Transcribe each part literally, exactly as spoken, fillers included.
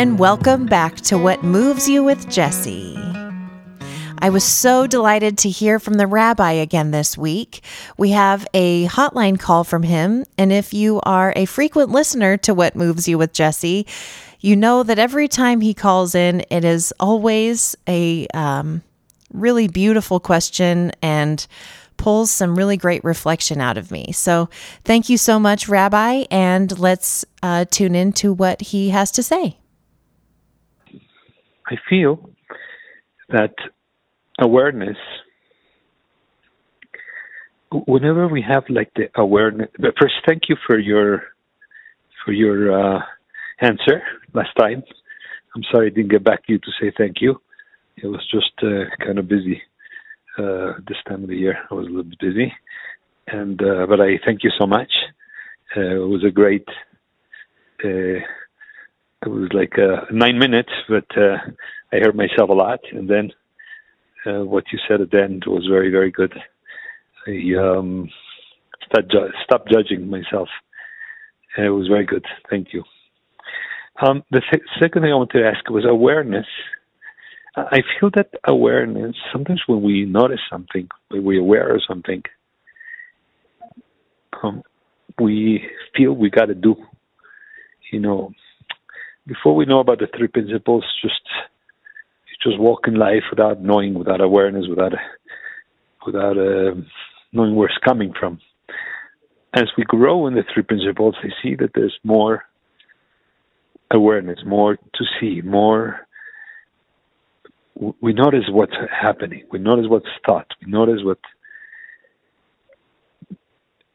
and welcome back to What Moves You with Jessie. I was so delighted to hear from the rabbi again this week. We have a hotline call from him, and if you are a frequent listener to What Moves You with Jessie, you know that every time he calls in, it is always a um, really beautiful question and pulls some really great reflection out of me. So thank you so much, Rabbi, and let's uh, tune in to what he has to say. I feel that awareness, whenever we have like the awareness, but first, thank you for your, for your, uh, answer last time. I'm sorry I didn't get back to you to say thank you. It was just uh, kind of busy uh, this time of the year. I was a little bit busy, and uh, but I thank you so much. Uh, it was a great. Uh, it was like uh, nine minutes, but uh, I heard myself a lot, and then uh, what you said at the end was very, very good. I um, stopped, ju- stopped judging myself, and it was very good. Thank you. Um, the th- second thing I wanted to ask was awareness. I feel that awareness, sometimes when we notice something, when we're aware of something, um, we feel we got to do. You know, before we know about the three principles, just just walk in life without knowing, without awareness, without without uh, knowing where it's coming from. As we grow in the three principles, I see that there's more awareness, more to see, more. We notice what's happening. We notice what's thought. We notice what.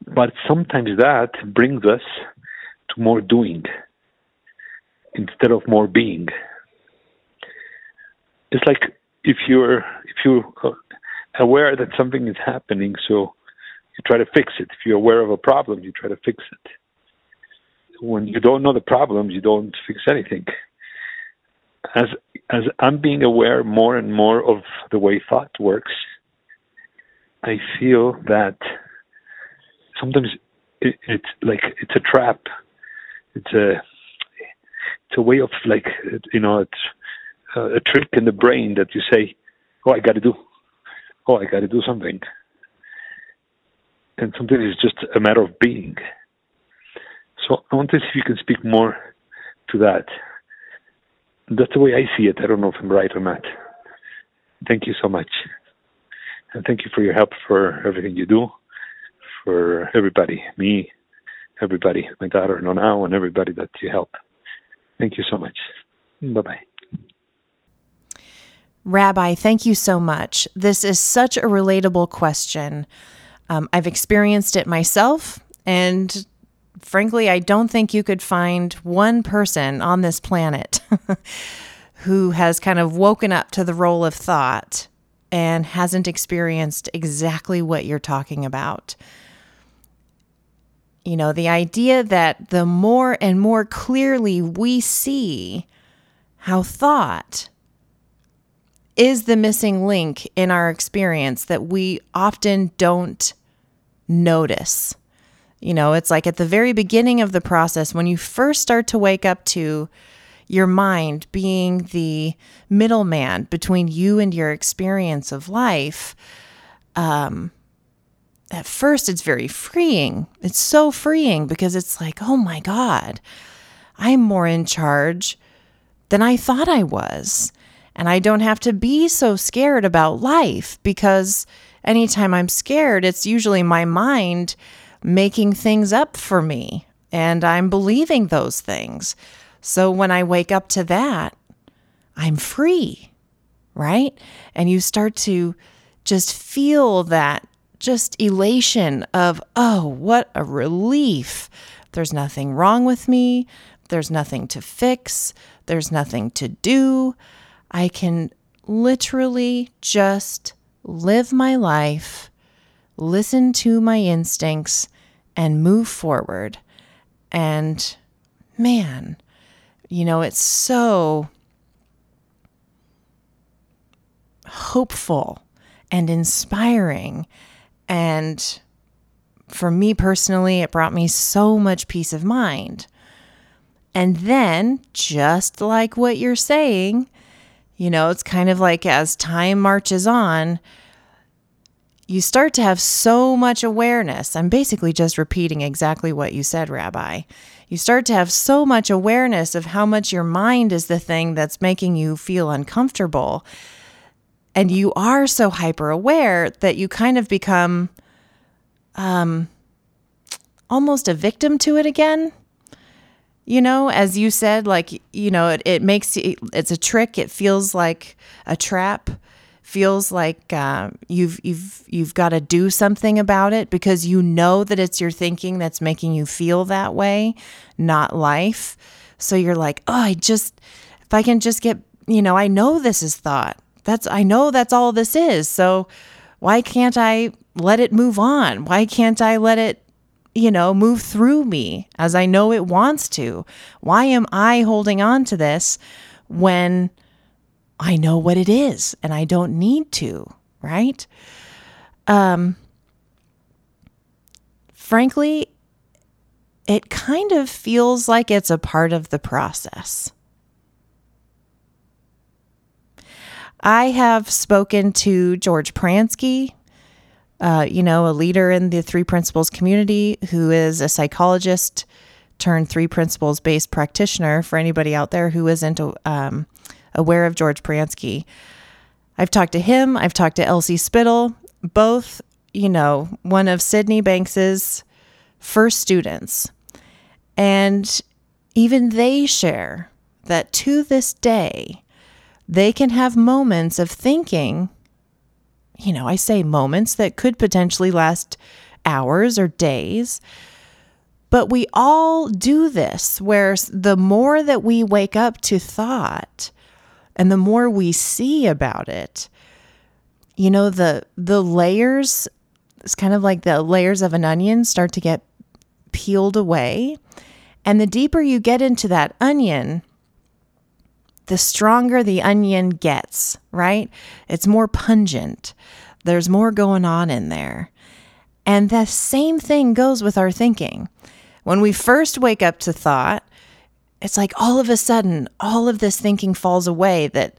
But sometimes that brings us to more doing instead of more being. It's like if you're if you're aware that something is happening, so you try to fix it. If you're aware of a problem, you try to fix it. When you don't know the problems, you don't fix anything. As as I'm being aware more and more of the way thought works, I feel that sometimes it, it's like it's a trap. It's a it's a way of like you know it's a trick in the brain that you say, "Oh, I got to do. Oh, I got to do something," and sometimes it's just a matter of being. So I want to see if you can speak more to that. That's the way I see it. I don't know if I'm right or not. Thank you so much. And thank you for your help, for everything you do, for everybody, me, everybody, my daughter, Nonau, and everybody that you help. Thank you so much. Bye-bye. Rabbi, thank you so much. This is such a relatable question. Um, I've experienced it myself, and frankly, I don't think you could find one person on this planet who has kind of woken up to the role of thought and hasn't experienced exactly what you're talking about. You know, the idea that the more and more clearly we see how thought is the missing link in our experience that we often don't notice. You know, it's like at the very beginning of the process, when you first start to wake up to your mind being the middleman between you and your experience of life, um, at first it's very freeing. It's so freeing because it's like, oh my God, I'm more in charge than I thought I was. And I don't have to be so scared about life, because anytime I'm scared, it's usually my mind making things up for me, and I'm believing those things. So when I wake up to that, I'm free, right? And you start to just feel that just elation of, oh, what a relief. There's nothing wrong with me. There's nothing to fix. There's nothing to do. I can literally just live my life, listen to my instincts, and move forward. And man, you know, it's so hopeful and inspiring. And for me personally, it brought me so much peace of mind. And then, just like what you're saying, you know, it's kind of like as time marches on, you start to have so much awareness. I'm basically just repeating exactly what you said, Rabbi. You start to have so much awareness of how much your mind is the thing that's making you feel uncomfortable. And you are so hyper aware that you kind of become um, almost a victim to it again. You know, as you said, like, you know, it, it makes you, it's a trick. It feels like a trap. Feels like uh, you've you've you've got to do something about it because you know that it's your thinking that's making you feel that way, not life. So you're like, oh, I just if I can just get, you know, I know this is thought. That's I know that's all this is. So why can't I let it move on? Why can't I let it, you know, move through me as I know it wants to? Why am I holding on to this when I know what it is and I don't need to, right? Um, frankly, it kind of feels like it's a part of the process. I have spoken to George Pransky, uh, you know, a leader in the Three Principles community who is a psychologist turned Three Principles-based practitioner for anybody out there who isn't um aware of George Pransky. I've talked to him. I've talked to Elsie Spittle, both, you know, one of Sydney Banks's first students. And even they share that to this day, they can have moments of thinking, you know, I say moments that could potentially last hours or days. But we all do this, where the more that we wake up to thought, and the more we see about it, you know, the the layers, it's kind of like the layers of an onion start to get peeled away. And the deeper you get into that onion, the stronger the onion gets, right? It's more pungent. There's more going on in there. And the same thing goes with our thinking. When we first wake up to thought, it's like all of a sudden, all of this thinking falls away that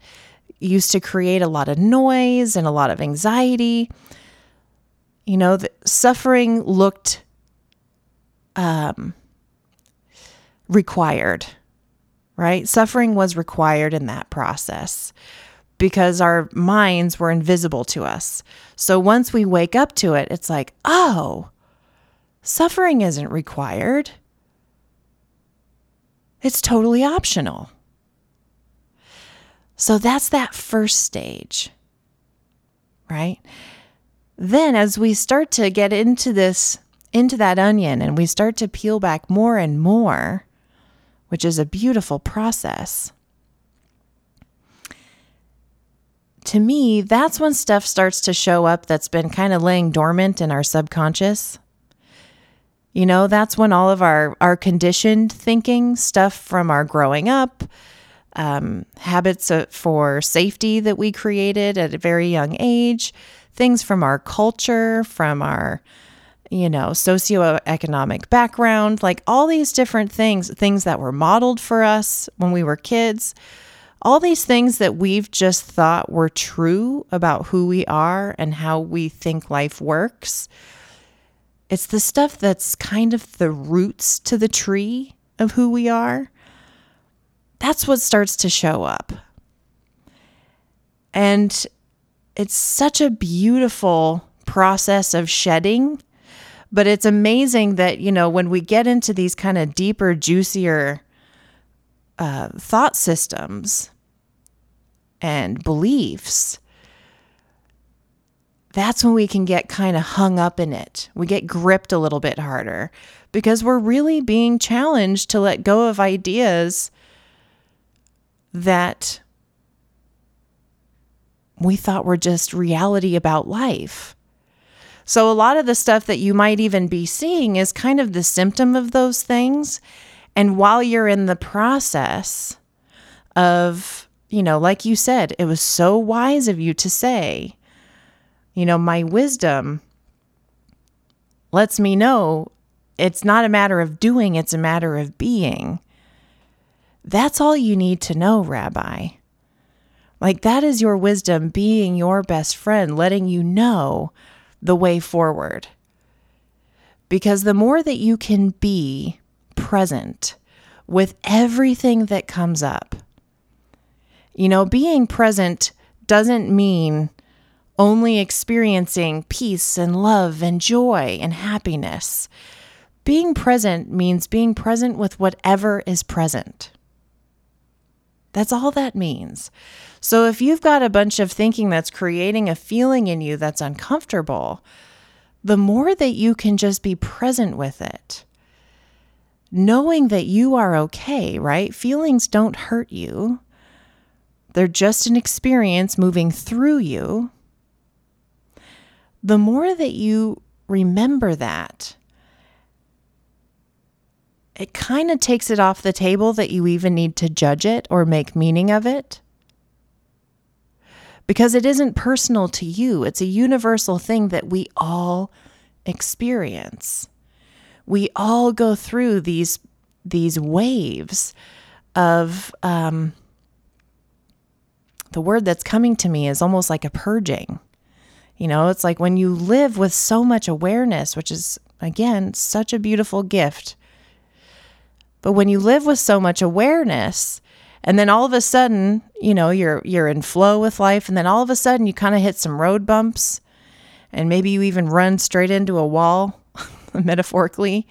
used to create a lot of noise and a lot of anxiety. You know, the suffering looked um, required, right? Suffering was required in that process because our minds were invisible to us. So once we wake up to it, it's like, oh, suffering isn't required. It's totally optional. So that's that first stage, right? Then as we start to get into this, into that onion, and we start to peel back more and more, which is a beautiful process, to me, that's when stuff starts to show up that's been kind of laying dormant in our subconscious. You know, that's when all of our, our conditioned thinking, stuff from our growing up, um, habits for safety that we created at a very young age, things from our culture, from our, you know, socioeconomic background, like all these different things, things that were modeled for us when we were kids, all these things that we've just thought were true about who we are and how we think life works. It's the stuff that's kind of the roots to the tree of who we are. That's what starts to show up. And it's such a beautiful process of shedding, but it's amazing that, you know, when we get into these kind of deeper, juicier uh, thought systems and beliefs, that's when we can get kind of hung up in it. We get gripped a little bit harder because we're really being challenged to let go of ideas that we thought were just reality about life. So a lot of the stuff that you might even be seeing is kind of the symptom of those things. And while you're in the process of, you know, like you said, it was so wise of you to say, you know, my wisdom lets me know it's not a matter of doing, it's a matter of being. That's all you need to know, Rabbi. Like, that is your wisdom being your best friend, letting you know the way forward. Because the more that you can be present with everything that comes up, you know, being present doesn't mean only experiencing peace and love and joy and happiness. Being present means being present with whatever is present. That's all that means. So if you've got a bunch of thinking that's creating a feeling in you that's uncomfortable, the more that you can just be present with it, knowing that you are okay, right? Feelings don't hurt you. They're just an experience moving through you. The more that you remember that, it kind of takes it off the table that you even need to judge it or make meaning of it. Because it isn't personal to you. It's a universal thing that we all experience. We all go through these these waves of, um, the word that's coming to me is almost like a purging. You know, it's like when you live with so much awareness, which is, again, such a beautiful gift. But when you live with so much awareness, and then all of a sudden, you know, you're you're in flow with life, and then all of a sudden you kind of hit some road bumps, and maybe you even run straight into a wall, metaphorically,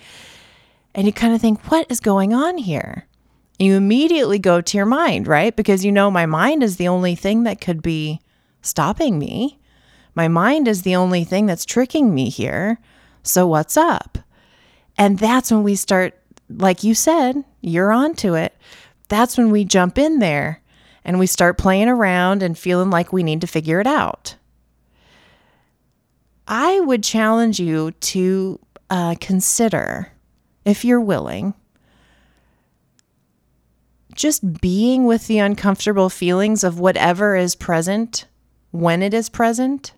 and you kind of think, what is going on here? You immediately go to your mind, right? Because you know my mind is the only thing that could be stopping me. My mind is the only thing that's tricking me here. So what's up? And that's when we start, like you said, you're onto it. That's when we jump in there and we start playing around and feeling like we need to figure it out. I would challenge you to uh, consider, if you're willing, just being with the uncomfortable feelings of whatever is present when it is present.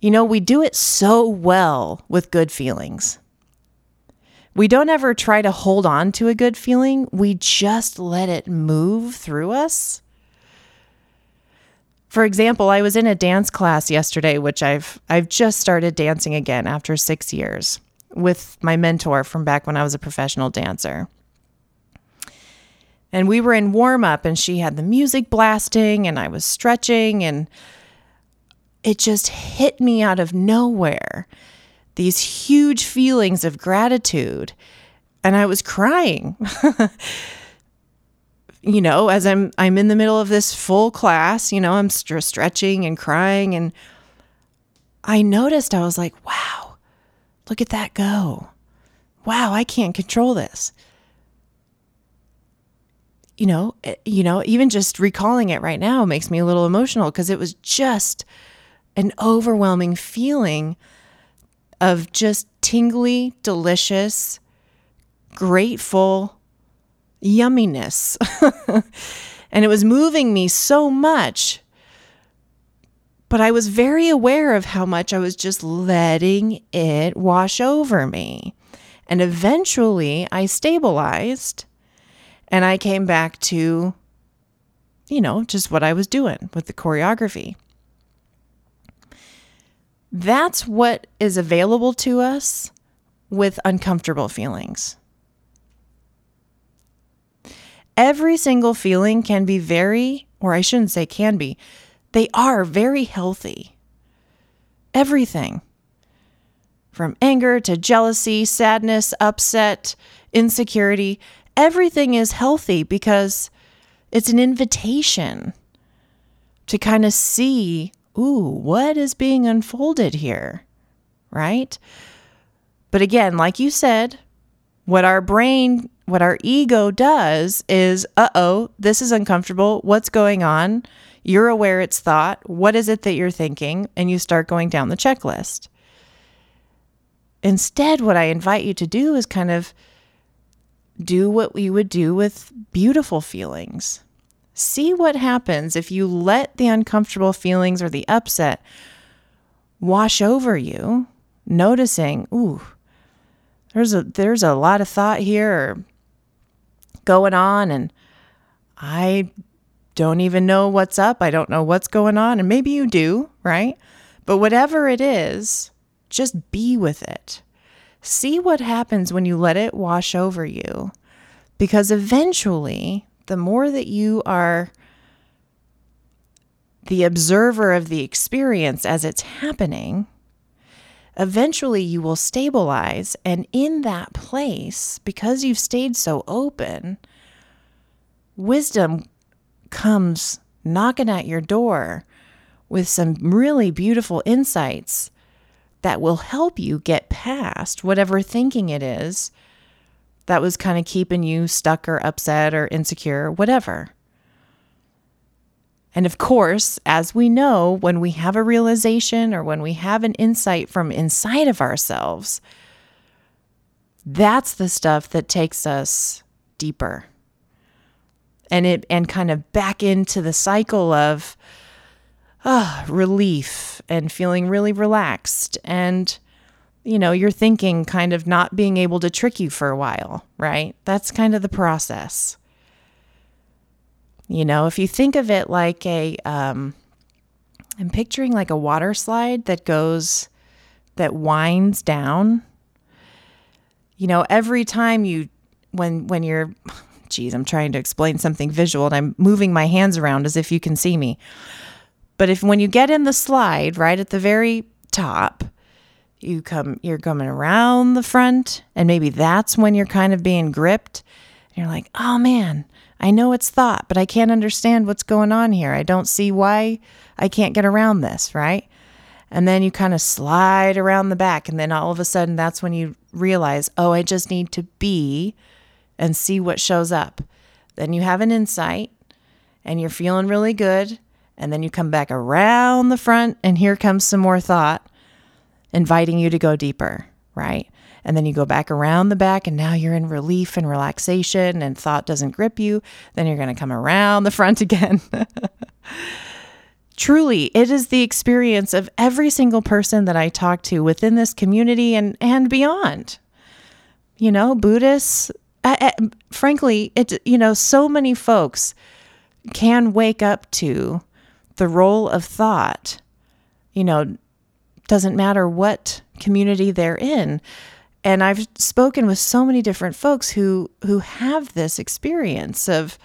You know, we do it so well with good feelings. We don't ever try to hold on to a good feeling. We just let it move through us. For example, I was in a dance class yesterday, which I've I've just started dancing again after six years with my mentor from back when I was a professional dancer. And we were in warm-up, and she had the music blasting, and I was stretching, and it just hit me out of nowhere. These huge feelings of gratitude, and I was crying. You know, as I'm I'm in the middle of this full class, you know, I'm st- stretching and crying, and I noticed, I was like, wow, look at that go. Wow, I can't control this. You know, you know, even just recalling it right now makes me a little emotional because it was just an overwhelming feeling of just tingly, delicious, grateful yumminess. And it was moving me so much, but I was very aware of how much I was just letting it wash over me. And eventually I stabilized. And I came back to, you know, just what I was doing with the choreography. That's what is available to us with uncomfortable feelings. Every single feeling can be very, or I shouldn't say can be, they are very healthy. Everything. From anger to jealousy, sadness, upset, insecurity. Everything is healthy because it's an invitation to kind of see, ooh, what is being unfolded here, right? But again, like you said, what our brain, what our ego does is, uh-oh, this is uncomfortable. What's going on? You're aware it's thought. What is it that you're thinking? And you start going down the checklist. Instead, what I invite you to do is kind of do what we would do with beautiful feelings. See what happens if you let the uncomfortable feelings or the upset wash over you, noticing, ooh, there's a, there's a lot of thought here, or going on, and I don't even know what's up. I don't know what's going on. And maybe you do, right? But whatever it is, just be with it. See what happens when you let it wash over you. Because eventually, the more that you are the observer of the experience as it's happening, eventually you will stabilize. And in that place, because you've stayed so open, wisdom comes knocking at your door with some really beautiful insights that will help you get past whatever thinking it is that was kind of keeping you stuck or upset or insecure, whatever. And of course, as we know, when we have a realization or when we have an insight from inside of ourselves, that's the stuff that takes us deeper. And it and kind of back into the cycle of oh, relief and feeling really relaxed and, you know, your thinking kind of not being able to trick you for a while, right? That's kind of the process. You know, if you think of it like a, um, I'm picturing like a water slide that goes, that winds down. You know, every time you, when when you're, geez, I'm trying to explain something visual and I'm moving my hands around as if you can see me. But if when you get in the slide, right at the very top, you come, you're coming around the front, and maybe that's when you're kind of being gripped. And you're like, oh man, I know it's thought, but I can't understand what's going on here. I don't see why I can't get around this, right? And then you kind of slide around the back, and then all of a sudden that's when you realize, oh, I just need to be and see what shows up. Then you have an insight, and you're feeling really good, and then you come back around the front, and here comes some more thought inviting you to go deeper, right? And then you go back around the back, and now you're in relief and relaxation, and thought doesn't grip you. Then you're going to come around the front again. Truly, it is the experience of every single person that I talk to within this community and, and beyond. You know, Buddhists, I, I, frankly, it, you know, so many folks can wake up to the role of thought, you know, doesn't matter what community they're in. And I've spoken with so many different folks who who have this experience of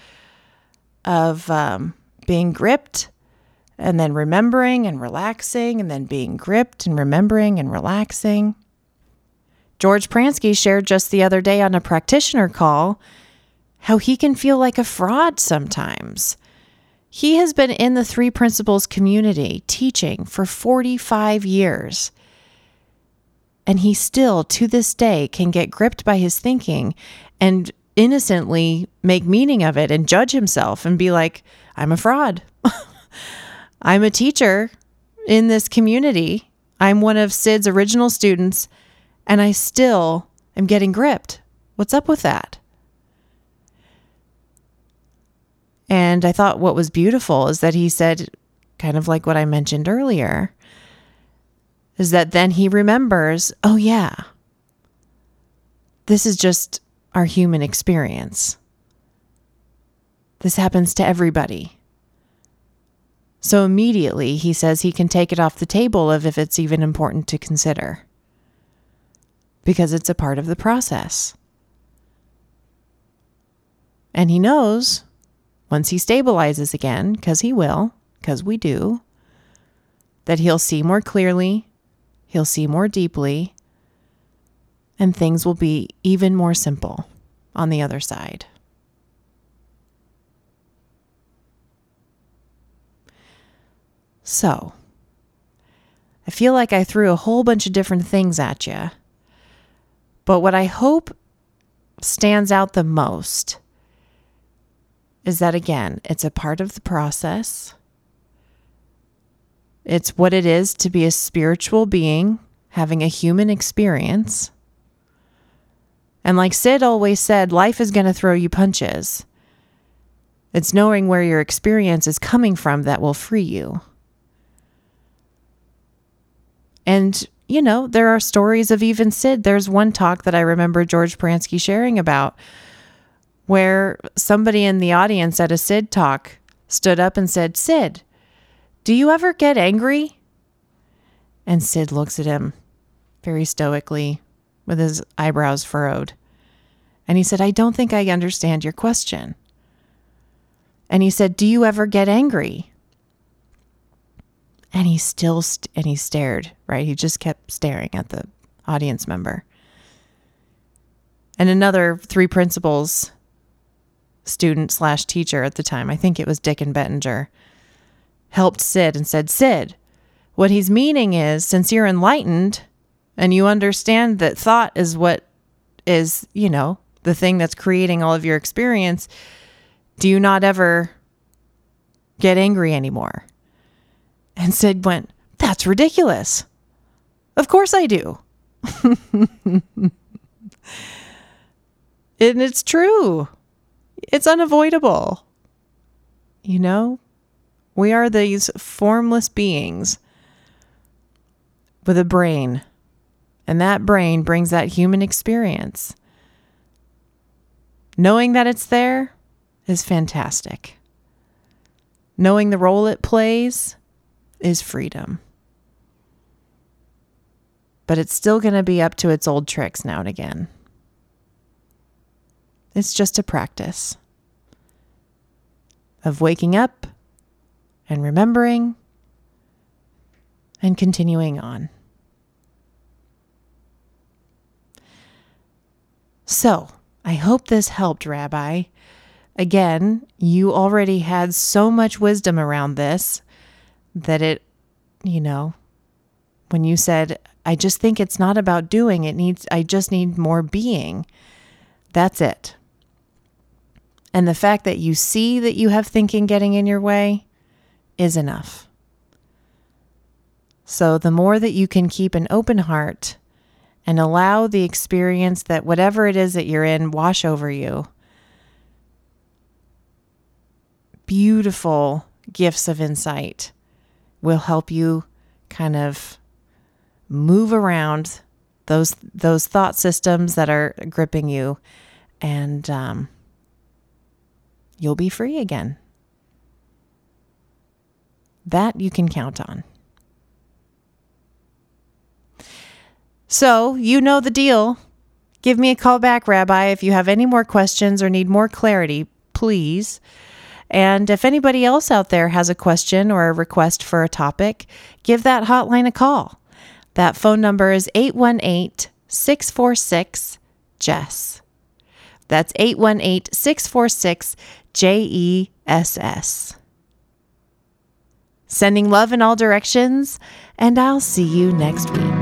of um, being gripped and then remembering and relaxing and then being gripped and remembering and relaxing. George Pransky shared just the other day on a practitioner call how he can feel like a fraud sometimes. He has been in the Three Principles community teaching for forty-five years. And he still, to this day, can get gripped by his thinking and innocently make meaning of it and judge himself and be like, I'm a fraud. I'm a teacher in this community. I'm one of Sid's original students, and I still am getting gripped. What's up with that? And I thought what was beautiful is that he said, kind of like what I mentioned earlier, is that then he remembers, oh yeah, this is just our human experience. This happens to everybody. So immediately he says he can take it off the table of if it's even important to consider, because it's a part of the process. And he knows once he stabilizes again, because he will, because we do, that he'll see more clearly, he'll see more deeply, and things will be even more simple on the other side. So, I feel like I threw a whole bunch of different things at you, but what I hope stands out the most is that, again, it's a part of the process. It's what it is to be a spiritual being, having a human experience. And like Sid always said, life is going to throw you punches. It's knowing where your experience is coming from that will free you. And, you know, there are stories of even Sid. There's one talk that I remember George Pransky sharing about where somebody in the audience at a Sid talk stood up and said, "Sid, do you ever get angry?" And Sid looks at him very stoically with his eyebrows furrowed. And he said, "I don't think I understand your question." And he said, "Do you ever get angry?" And he still, st- and he stared, right? He just kept staring at the audience member. And another three principals student slash teacher at the time, I think it was Dick and Bettinger, helped Sid and said, "Sid, what he's meaning is, since you're enlightened and you understand that thought is what is, you know, the thing that's creating all of your experience, do you not ever get angry anymore?" And Sid went, "That's ridiculous. Of course I do." And it's true. It's unavoidable. You know, we are these formless beings with a brain. And that brain brings that human experience. Knowing that it's there is fantastic. Knowing the role it plays is freedom. But it's still going to be up to its old tricks now and again. It's just a practice of waking up and remembering and continuing on. So, I hope this helped, Rabbi. Again, you already had so much wisdom around this that it, you know, when you said, I just think it's not about doing, it needs, I just need more being. That's it. And the fact that you see that you have thinking getting in your way is enough. So the more that you can keep an open heart and allow the experience that whatever it is that you're in wash over you, beautiful gifts of insight will help you kind of move around those those thought systems that are gripping you, and um, you'll be free again. That you can count on. So, you know the deal. Give me a call back, Rabbi, if you have any more questions or need more clarity, please. And if anybody else out there has a question or a request for a topic, give that hotline a call. That phone number is eight one eight, six four six, J E S S. That's eight one eight, six four six, J E S S. Sending love in all directions, and I'll see you next week.